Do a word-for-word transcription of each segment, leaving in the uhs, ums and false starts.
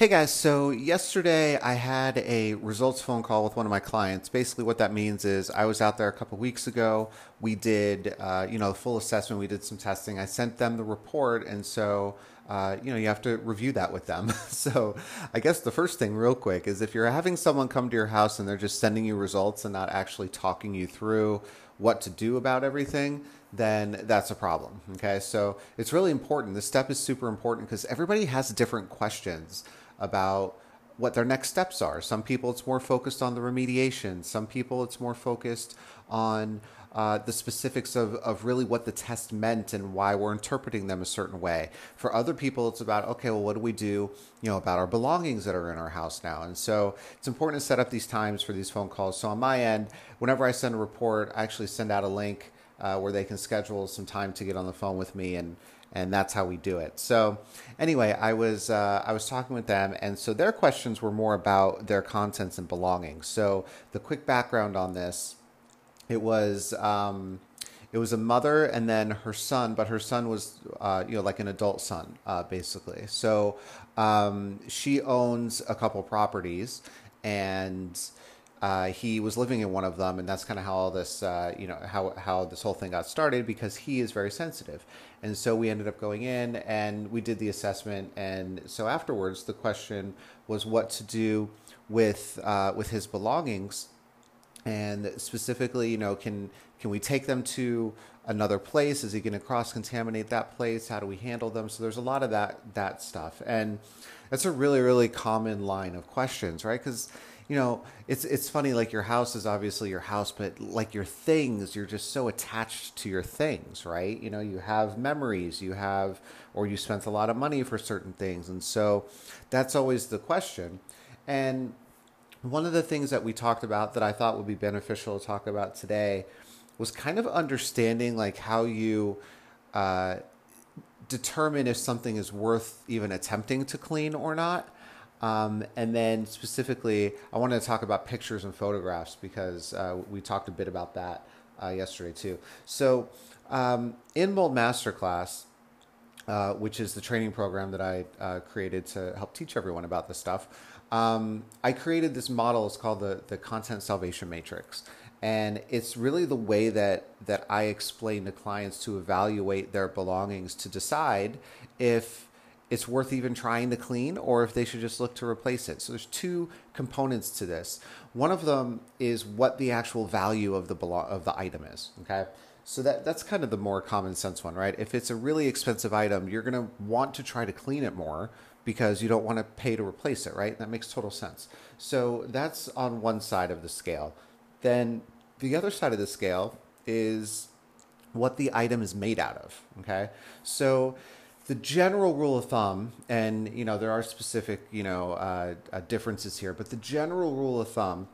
Hey guys, so yesterday I had a results phone call with one of my clients. Basically what that means is I was out there a couple of weeks ago. We did, uh, you know, the full assessment. We did some testing. I sent them the report. And so, uh, you know, you have to review that with them. So I guess the first thing real quick is if you're having someone come to your house and they're just sending you results and not actually talking you through what to do about everything, then that's a problem. Okay. So it's really important. This step is super important because everybody has different questions about what their next steps are. Some people it's more focused on the remediation. Some people it's more focused on uh, the specifics of, of really what the test meant and why we're interpreting them a certain way. For other people, it's about, okay, well, what do we do, you know, about our belongings that are in our house now? And so it's important to set up these times for these phone calls. So on my end, whenever I send a report, I actually send out a link uh, where they can schedule some time to get on the phone with me and And that's how we do it. So anyway, I was uh, I was talking with them. And so their questions were more about their contents and belongings. So the quick background on this, it was um, it was a mother and then her son. But her son was, uh, you know, like an adult son, uh, basically. So um, she owns a couple properties and Uh, he was living in one of them, and that's kind of how all this, uh, you know, how how this whole thing got started, because he is very sensitive. And so we ended up going in and we did the assessment. And so afterwards, the question was what to do with uh, with his belongings, and specifically, you know, can can we take them to another place? Is he going to cross-contaminate that place? How do we handle them? So there's a lot of that that stuff, and that's a really really common line of questions, right? Because you know, it's it's funny, like your house is obviously your house, but like your things, you're just so attached to your things, right? You know, you have memories, you have, or you spent a lot of money for certain things. And so that's always the question. And one of the things that we talked about that I thought would be beneficial to talk about today was kind of understanding like how you uh, determine if something is worth even attempting to clean or not. Um, and then specifically, I wanted to talk about pictures and photographs because uh, we talked a bit about that uh, yesterday too. So um, in Mold Masterclass, uh, which is the training program that I uh, created to help teach everyone about this stuff, um, I created this model. It's called the, the Content Salvation Matrix. And it's really the way that, that I explain to clients to evaluate their belongings to decide if it's worth even trying to clean or if they should just look to replace it. So there's two components to this. One of them is what the actual value of the belo- of the item is, okay? So that, that's kind of the more common sense one, right? If it's a really expensive item, you're gonna want to try to clean it more because you don't wanna pay to replace it, right? That makes total sense. So that's on one side of the scale. Then the other side of the scale is what the item is made out of, okay? So the general rule of thumb, and you know there are specific you know uh, uh, differences here, but the general rule of thumb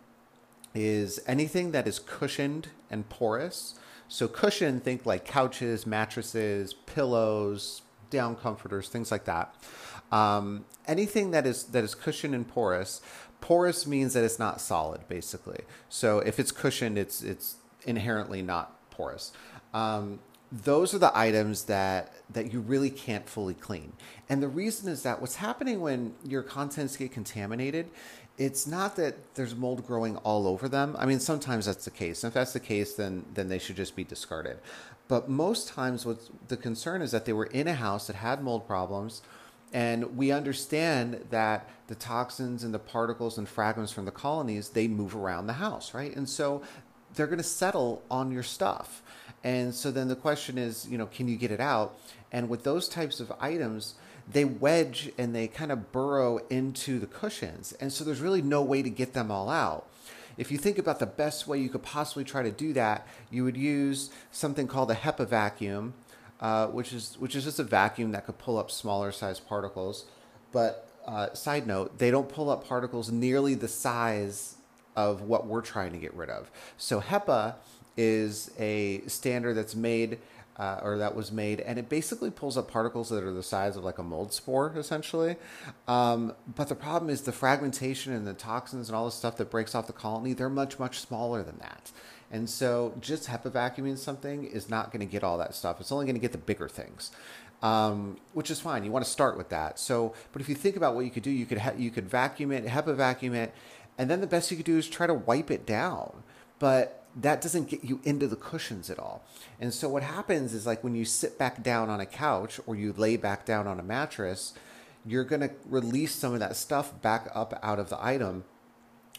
is anything that is cushioned and porous. So cushion, think like couches, mattresses, pillows, down comforters, things like that. Um, anything that is that is cushioned and porous. Porous means that it's not solid, basically. So if it's cushioned, it's it's inherently not porous. Um, Those are the items that, that you really can't fully clean. And the reason is that what's happening when your contents get contaminated, it's not that there's mold growing all over them. I mean, sometimes that's the case. And if that's the case, then, then they should just be discarded. But most times what's the concern is that they were in a house that had mold problems. And we understand that the toxins and the particles and fragments from the colonies, they move around the house, right? And so they're going to settle on your stuff. And so then the question is, you know, can you get it out? And with those types of items, they wedge and they kind of burrow into the cushions. And so there's really no way to get them all out. If you think about the best way you could possibly try to do that, you would use something called a HEPA vacuum, uh, which is which is just a vacuum that could pull up smaller sized particles. But uh, side note, they don't pull up particles nearly the size of what we're trying to get rid of. So HEPA is a standard that's made uh, or that was made, and it basically pulls up particles that are the size of like a mold spore, essentially. Um, but the problem is the fragmentation and the toxins and all the stuff that breaks off the colony, they're much, much smaller than that. And so just HEPA vacuuming something is not going to get all that stuff. It's only going to get the bigger things. Um, which is fine. You want to start with that. So, but if you think about what you could do, you could ha you could vacuum it, HEPA vacuum it, and then the best you could do is try to wipe it down. But that doesn't get you into the cushions at all. And so what happens is, like when you sit back down on a couch or you lay back down on a mattress, you're going to release some of that stuff back up out of the item,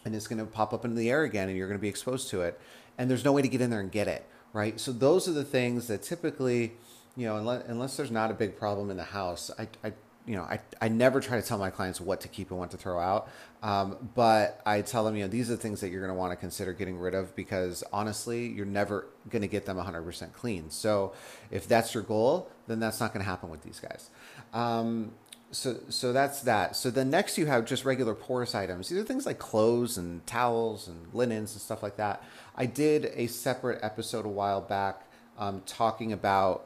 and it's going to pop up into the air again, and you're going to be exposed to it. And there's no way to get in there and get it, right? So those are the things that typically, you know, unless, unless there's not a big problem in the house, I, I you know, I, I never try to tell my clients what to keep and what to throw out. Um, but I tell them, you know, these are the things that you're going to want to consider getting rid of, because honestly, you're never going to get them one hundred percent clean. So if that's your goal, then that's not going to happen with these guys. Um, so, so that's that. So then next you have just regular porous items. These are things like clothes and towels and linens and stuff like that. I did a separate episode a while back um, talking about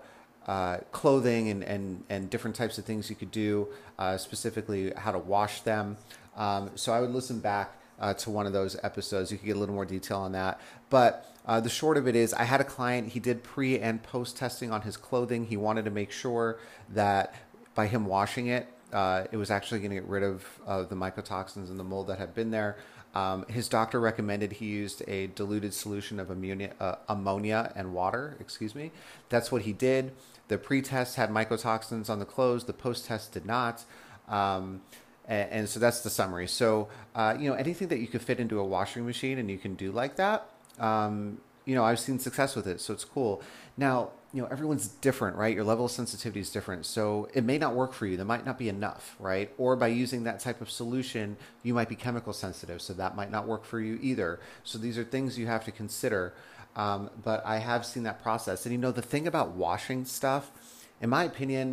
Uh, clothing and, and, and different types of things you could do, uh, specifically how to wash them. Um, so I would listen back uh, to one of those episodes. You could get a little more detail on that. But uh, the short of it is, I had a client, he did pre and post testing on his clothing. He wanted to make sure that by him washing it, uh, it was actually going to get rid of uh, the mycotoxins and the mold that had been there. Um, his doctor recommended he used a diluted solution of ammonia, uh, ammonia and water, excuse me. That's what he did. The pre-test had mycotoxins on the clothes. The post-test did not. Um, and, and so that's the summary. So, uh, you know, anything that you could fit into a washing machine and you can do like that, um, you know, I've seen success with it. So it's cool. Now, you know, everyone's different, right? Your level of sensitivity is different. So it may not work for you. There might not be enough, right? Or by using that type of solution, you might be chemical sensitive. So that might not work for you either. So these are things you have to consider. Um, but I have seen that process. And you know, the thing about washing stuff, in my opinion,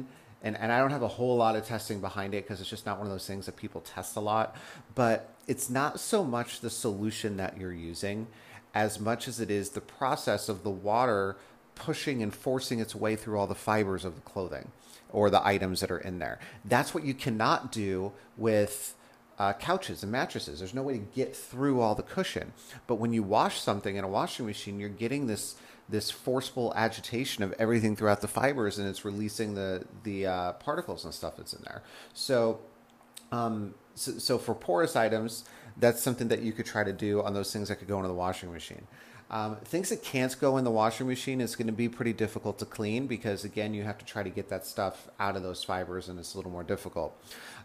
and, and I don't have a whole lot of testing behind it because it's just not one of those things that people test a lot, but it's not so much the solution that you're using as much as it is the process of the water pushing and forcing its way through all the fibers of the clothing or the items that are in there. That's what you cannot do with uh, couches and mattresses. There's no way to get through all the cushion. But when you wash something in a washing machine, you're getting this this forceful agitation of everything throughout the fibers, and it's releasing the the uh, particles and stuff that's in there. So, um, so, so for porous items, that's something that you could try to do on those things that could go into the washing machine. Um, things that can't go in the washing machine is going to be pretty difficult to clean because, again, you have to try to get that stuff out of those fibers, and it's a little more difficult.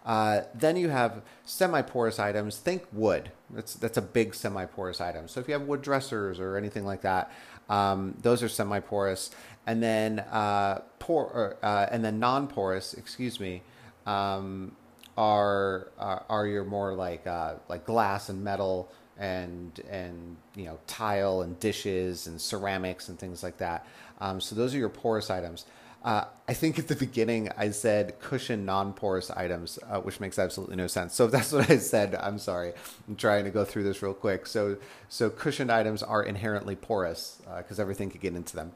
Uh, then you have semi-porous items. Think wood. That's, that's a big semi-porous item. So if you have wood dressers or anything like that, um, those are semi-porous. And then uh, por or, uh, and then non-porous, excuse me, um, are, are are your more like uh, like glass and metal, and and you know, tile and dishes and ceramics and things like that. Um, so those are your porous items. Uh, I think at the beginning I said cushion non-porous items, uh, which makes absolutely no sense. So if that's what I said, I'm sorry. I'm trying to go through this real quick. So so cushioned items are inherently porous because uh, everything could get into them.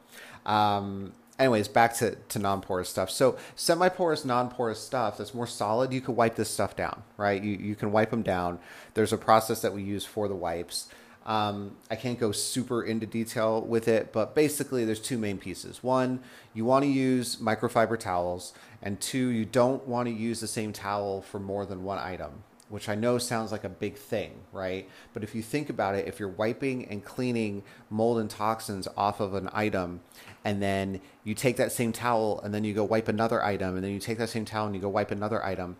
Um, anyways, back to, to non-porous stuff. So semi-porous, non-porous stuff that's more solid, you could wipe this stuff down, right? You, you can wipe them down. There's a process that we use for the wipes. Um, I can't go super into detail with it, but basically there's two main pieces. One, you want to use microfiber towels, and two, you don't want to use the same towel for more than one item, which I know sounds like a big thing, right? But if you think about it, if you're wiping and cleaning mold and toxins off of an item, and then you take that same towel and then you go wipe another item, and then you take that same towel and you go wipe another item,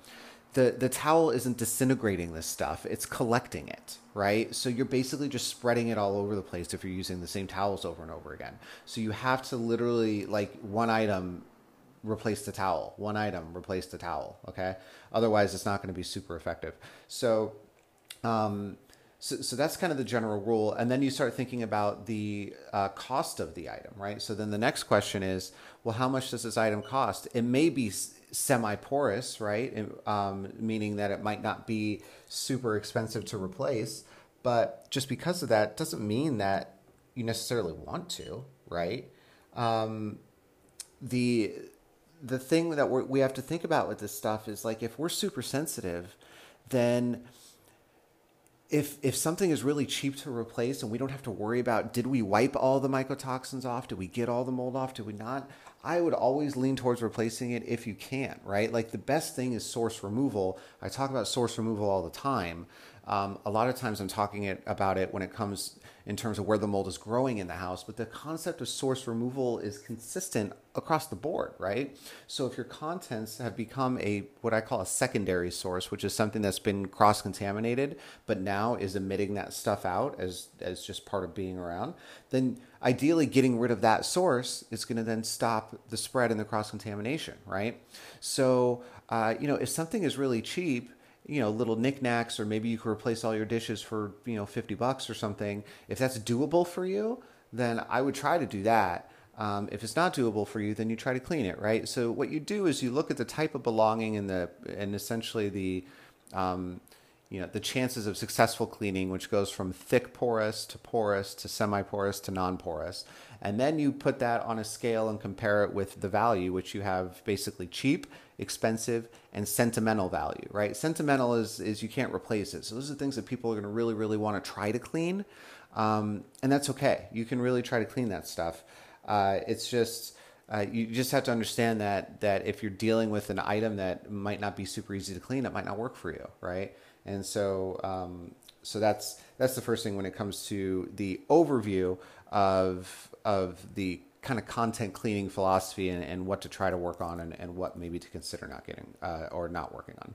the, the towel isn't disintegrating this stuff, it's collecting it, right? So you're basically just spreading it all over the place if you're using the same towels over and over again. So you have to literally, like, one item replace the towel, one item, replace the towel. Okay. Otherwise it's not going to be super effective. So, um, So, so that's kind of the general rule. And then you start thinking about the uh, cost of the item, right? So then the next question is, well, how much does this item cost? It may be semi-porous, right? It, um, meaning that it might not be super expensive to replace. But just because of that doesn't mean that you necessarily want to, right? Um, the the thing that we're, we have to think about with this stuff is, like, if we're super sensitive, then... If if something is really cheap to replace and we don't have to worry about, did we wipe all the mycotoxins off? Did we get all the mold off? Did we not? I would always lean towards replacing it if you can, right? Like, the best thing is source removal. I talk about source removal all the time. Um, a lot of times I'm talking it, about it when it comes in terms of where the mold is growing in the house, but the concept of source removal is consistent across the board, right? So if your contents have become a, what I call a secondary source, which is something that's been cross-contaminated, but now is emitting that stuff out as, as just part of being around, then ideally getting rid of that source is going to then stop the spread and the cross-contamination, right? So, uh, you know, if something is really cheap, you know, little knickknacks, or maybe you could replace all your dishes for, you know, fifty bucks or something. If that's doable for you, then I would try to do that. Um, if it's not doable for you, then you try to clean it, right? So what you do is you look at the type of belonging and the, and essentially the, um, you know, the chances of successful cleaning, which goes from thick porous to porous to semi-porous to non-porous. And then you put that on a scale and compare it with the value, which you have basically cheap, expensive, and sentimental value, right? Sentimental is, is you can't replace it. So those are things that people are going to really, really want to try to clean. Um, and that's okay. You can really try to clean that stuff. Uh, it's just... Uh, you just have to understand that that if you're dealing with an item that might not be super easy to clean, it might not work for you, right? And so, um, so that's that's the first thing when it comes to the overview of of the kind of content cleaning philosophy and, and what to try to work on and, and what maybe to consider not getting uh, or not working on.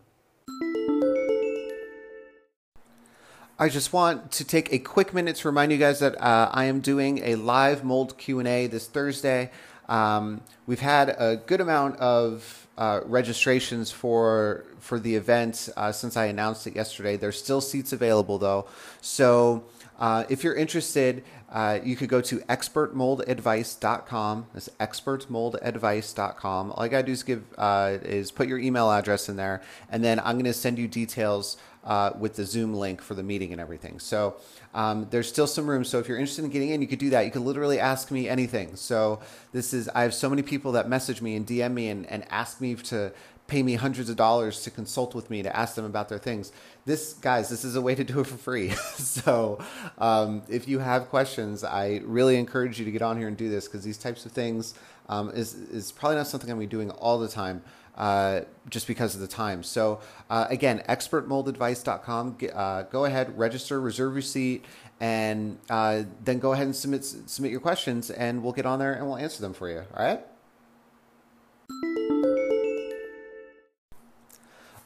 I just want to take a quick minute to remind you guys that uh, I am doing a live mold Q and A this Thursday. Um, we've had a good amount of uh, registrations for for the event uh, since I announced it yesterday. There's still seats available, though. So uh, if you're interested, uh, you could go to expert mold advice dot com. That's expert mold advice dot com. All you gotta do is give uh, is put your email address in there, and then I'm gonna send you details uh, with the Zoom link for the meeting and everything. So um, there's still some room. So if you're interested in getting in, you could do that. You could literally ask me anything. So this is, I have so many people that message me and D M me and, and ask me to pay me hundreds of dollars to consult with me, to ask them about their things. This, guys, this is a way to do it for free. So um, if you have questions, I really encourage you to get on here and do this, because these types of things um, is, is probably not something I'm going to be doing all the time, uh, just because of the time. So, uh, again, expert mold advice dot com, uh, go ahead, register, reserve your seat, and, uh, then go ahead and submit, submit your questions, and we'll get on there and we'll answer them for you. All right.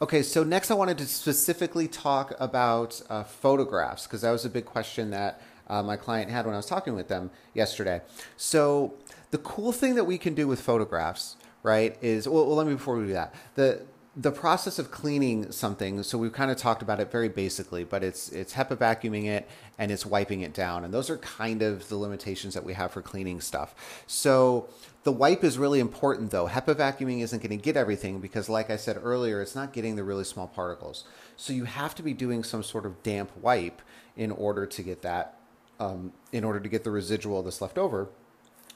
Okay. So next I wanted to specifically talk about, uh, photographs, because that was a big question that, uh, my client had when I was talking with them yesterday. So the cool thing that we can do with photographs, right, is, well, well, let me, before we do that, the, the process of cleaning something. So we've kind of talked about it very basically, but it's, it's HEPA vacuuming it and it's wiping it down. And those are kind of the limitations that we have for cleaning stuff. So the wipe is really important, though. HEPA vacuuming isn't going to get everything, because like I said earlier, it's not getting the really small particles. So you have to be doing some sort of damp wipe in order to get that, um, in order to get the residual that's left over.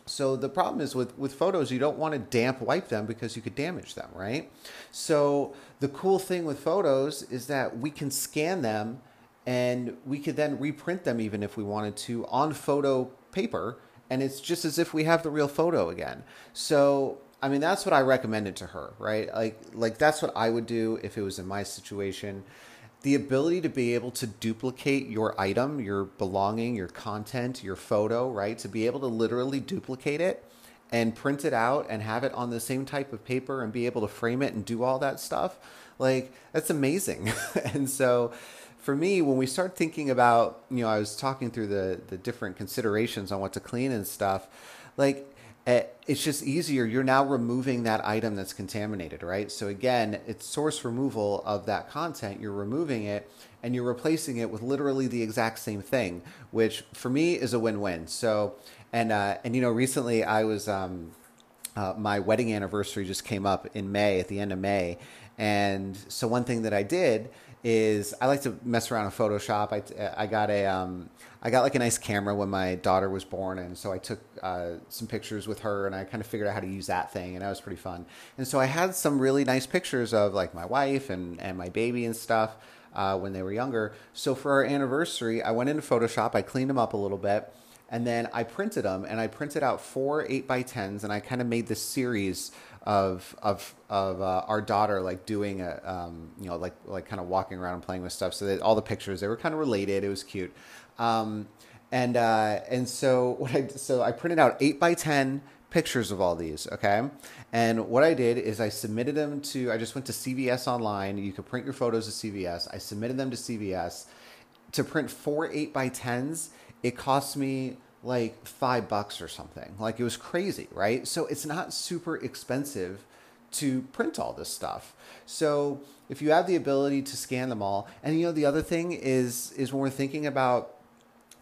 So the problem is with, with photos, you don't want to damp wipe them because you could damage them, right? So the cool thing with photos is that we can scan them, and we could then reprint them even if we wanted to on photo paper. And it's just as if we have the real photo again. So, I mean, that's what I recommended to her, right? Like, like that's what I would do if it was in my situation. The ability to be able to duplicate your item, your belonging, your content, your photo, right? To be able to literally duplicate it and print it out and have it on the same type of paper and be able to frame it and do all that stuff. Like, that's amazing. And so for me, when we start thinking about, you know, I was talking through the, the different considerations on what to clean and stuff, like, it's just easier. You're now removing that item that's contaminated, right? So again, it's source removal of that content. You're removing it and you're replacing it with literally the exact same thing, which for me is a win-win. So, and, uh, and you know, recently I was, um, uh, my wedding anniversary just came up in May, at the end of May. And so one thing that I did is I like to mess around in Photoshop. I, I got a, um, I got like a nice camera when my daughter was born. And so I took uh, some pictures with her and I kind of figured out how to use that thing. And that was pretty fun. And so I had some really nice pictures of like my wife and, and my baby and stuff uh, when they were younger. So for our anniversary, I went into Photoshop, I cleaned them up a little bit, and then I printed them, and I printed out four eight by tens, and I kind of made this series of of of uh, our daughter like doing a um, you know like like kind of walking around and playing with stuff. So that all the pictures, they were kind of related. It was cute, um, and uh, and so what I so I printed out eight by ten pictures of all these. Okay. And what I did is I submitted them to, I just went to C V S online. You could print your photos at C V S. I submitted them to C V S to print four eight by tens. It cost me like five bucks or something. Like, it was crazy, right? So it's not super expensive to print all this stuff. So if you have the ability to scan them all, and you know, the other thing is, is when we're thinking about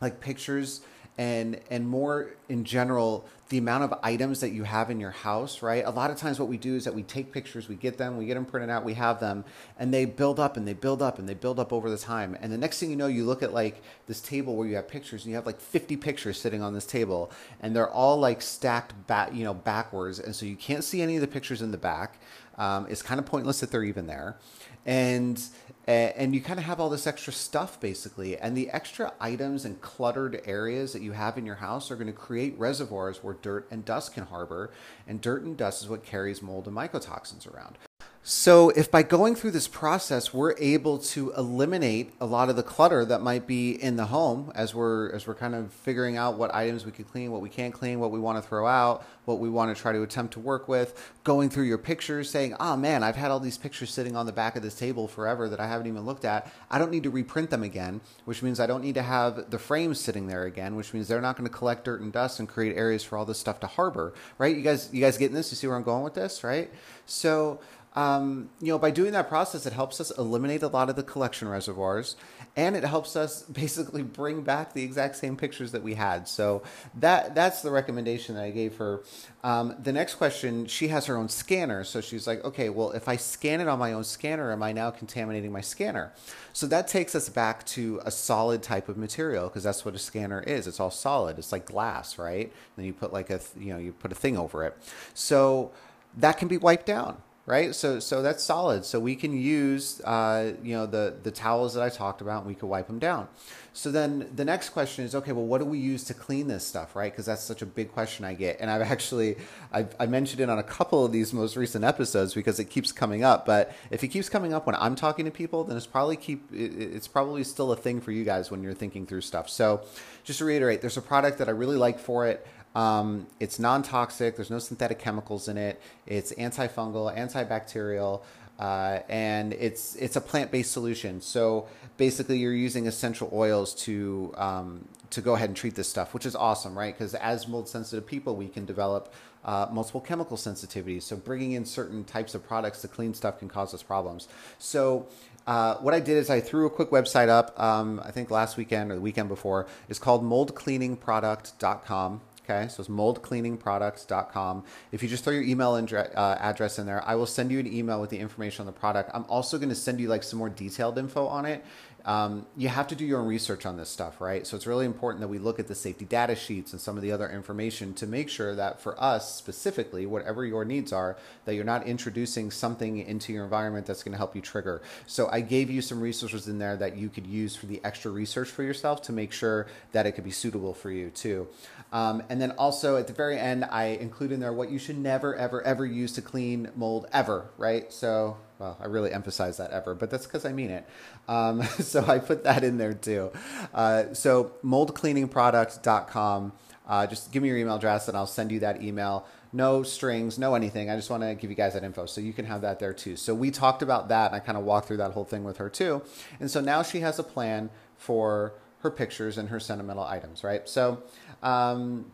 like pictures and, and more in general, the amount of items that you have in your house, right? A lot of times what we do is that we take pictures, we get them, we get them printed out, we have them, and they build up and they build up and they build up over the time. And the next thing you know, you look at like this table where you have pictures, and you have like fifty pictures sitting on this table, and they're all like stacked back, you know, backwards. And so you can't see any of the pictures in the back. Um, it's kind of pointless that they're even there. And, and you kind of have all this extra stuff basically. And the extra items and cluttered areas that you have in your house are going to create reservoirs where dirt and dust can harbor, and dirt and dust is what carries mold and mycotoxins around. So if by going through this process, we're able to eliminate a lot of the clutter that might be in the home as we're as we're kind of figuring out what items we can clean, what we can't clean, what we want to throw out, what we want to try to attempt to work with, going through your pictures, saying, oh man, I've had all these pictures sitting on the back of this table forever that I haven't even looked at. I don't need to reprint them again, which means I don't need to have the frames sitting there again, which means they're not going to collect dirt and dust and create areas for all this stuff to harbor, right? You guys, you guys getting this? You see where I'm going with this, right? So... Um, you know, by doing that process, it helps us eliminate a lot of the collection reservoirs, and it helps us basically bring back the exact same pictures that we had. So that that's the recommendation that I gave her. Um, the next question, she has her own scanner. So she's like, okay, well, if I scan it on my own scanner, am I now contaminating my scanner? So that takes us back to a solid type of material, because that's what a scanner is. It's all solid. It's like glass, right? And then you put like a, you know, you put a thing over it. So that can be wiped down. Right. So so that's solid. So we can use, uh, you know, the, the towels that I talked about, and we can wipe them down. So then the next question is, OK, well, what do we use to clean this stuff? Right. Because that's such a big question I get. And I've actually I've, I mentioned it on a couple of these most recent episodes because it keeps coming up. But if it keeps coming up when I'm talking to people, then it's probably keep it, it's probably still a thing for you guys when you're thinking through stuff. So just to reiterate, there's a product that I really like for it. Um, it's non-toxic. There's no synthetic chemicals in it. It's antifungal, antibacterial, uh, and it's it's a plant-based solution. So basically, you're using essential oils to um, to go ahead and treat this stuff, which is awesome, right? Because as mold-sensitive people, we can develop uh, multiple chemical sensitivities. So bringing in certain types of products to clean stuff can cause us problems. So. Uh, what I did is I threw a quick website up, um, I think last weekend or the weekend before. It's called mold cleaning product dot com. Okay, so it's mold cleaning products dot com. If you just throw your email indre- uh, address in there, I will send you an email with the information on the product. I'm also going to send you like some more detailed info on it. Um, you have to do your own research on this stuff, right? So it's really important that we look at the safety data sheets and some of the other information to make sure that for us specifically, whatever your needs are, that you're not introducing something into your environment that's going to help you trigger. So I gave you some resources in there that you could use for the extra research for yourself to make sure that it could be suitable for you too. Um, and then also at the very end, I include in there what you should never, ever, ever use to clean mold ever, right? So... Well, I really emphasize that ever, but that's because I mean it. Um, so I put that in there too. Uh, so mold cleaning product dot com. Uh, just give me your email address and I'll send you that email. No strings, no anything. I just want to give you guys that info. So you can have that there too. So we talked about that and I kind of walked through that whole thing with her too. And so now she has a plan for her pictures and her sentimental items, right? So um,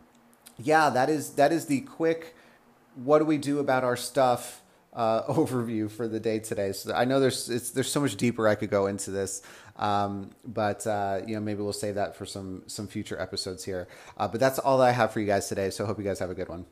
yeah, that is that is the quick, what do we do about our stuff uh, overview for the day today. So I know there's it's, there's so much deeper I could go into this, um, but uh, you know, maybe we'll save that for some some future episodes here. Uh, but that's all that I have for you guys today. So I hope you guys have a good one.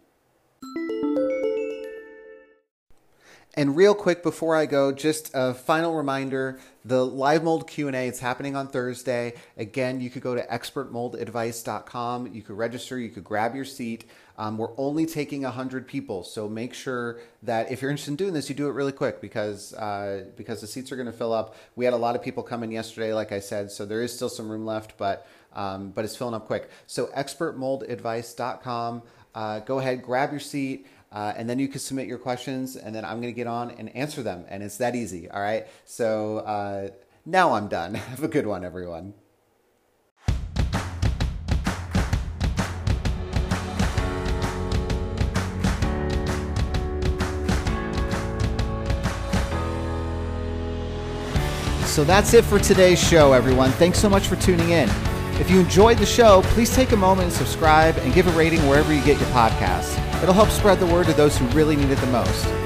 And real quick before I go, just a final reminder, the live mold Q and A, it's happening on Thursday. Again, you could go to expert mold advice dot com. You could register, you could grab your seat. Um, we're only taking one hundred people, so make sure that if you're interested in doing this, you do it really quick because uh, because the seats are going to fill up. We had a lot of people come in yesterday, like I said, so there is still some room left, but, um, but it's filling up quick. So expert mold advice dot com. Uh, go ahead, grab your seat. Uh, and then you can submit your questions, and then I'm going to get on and answer them. And it's that easy, all right? So uh, now I'm done. Have a good one, everyone. So that's it for today's show, everyone. Thanks so much for tuning in. If you enjoyed the show, please take a moment and subscribe and give a rating wherever you get your podcasts. It'll help spread the word to those who really need it the most.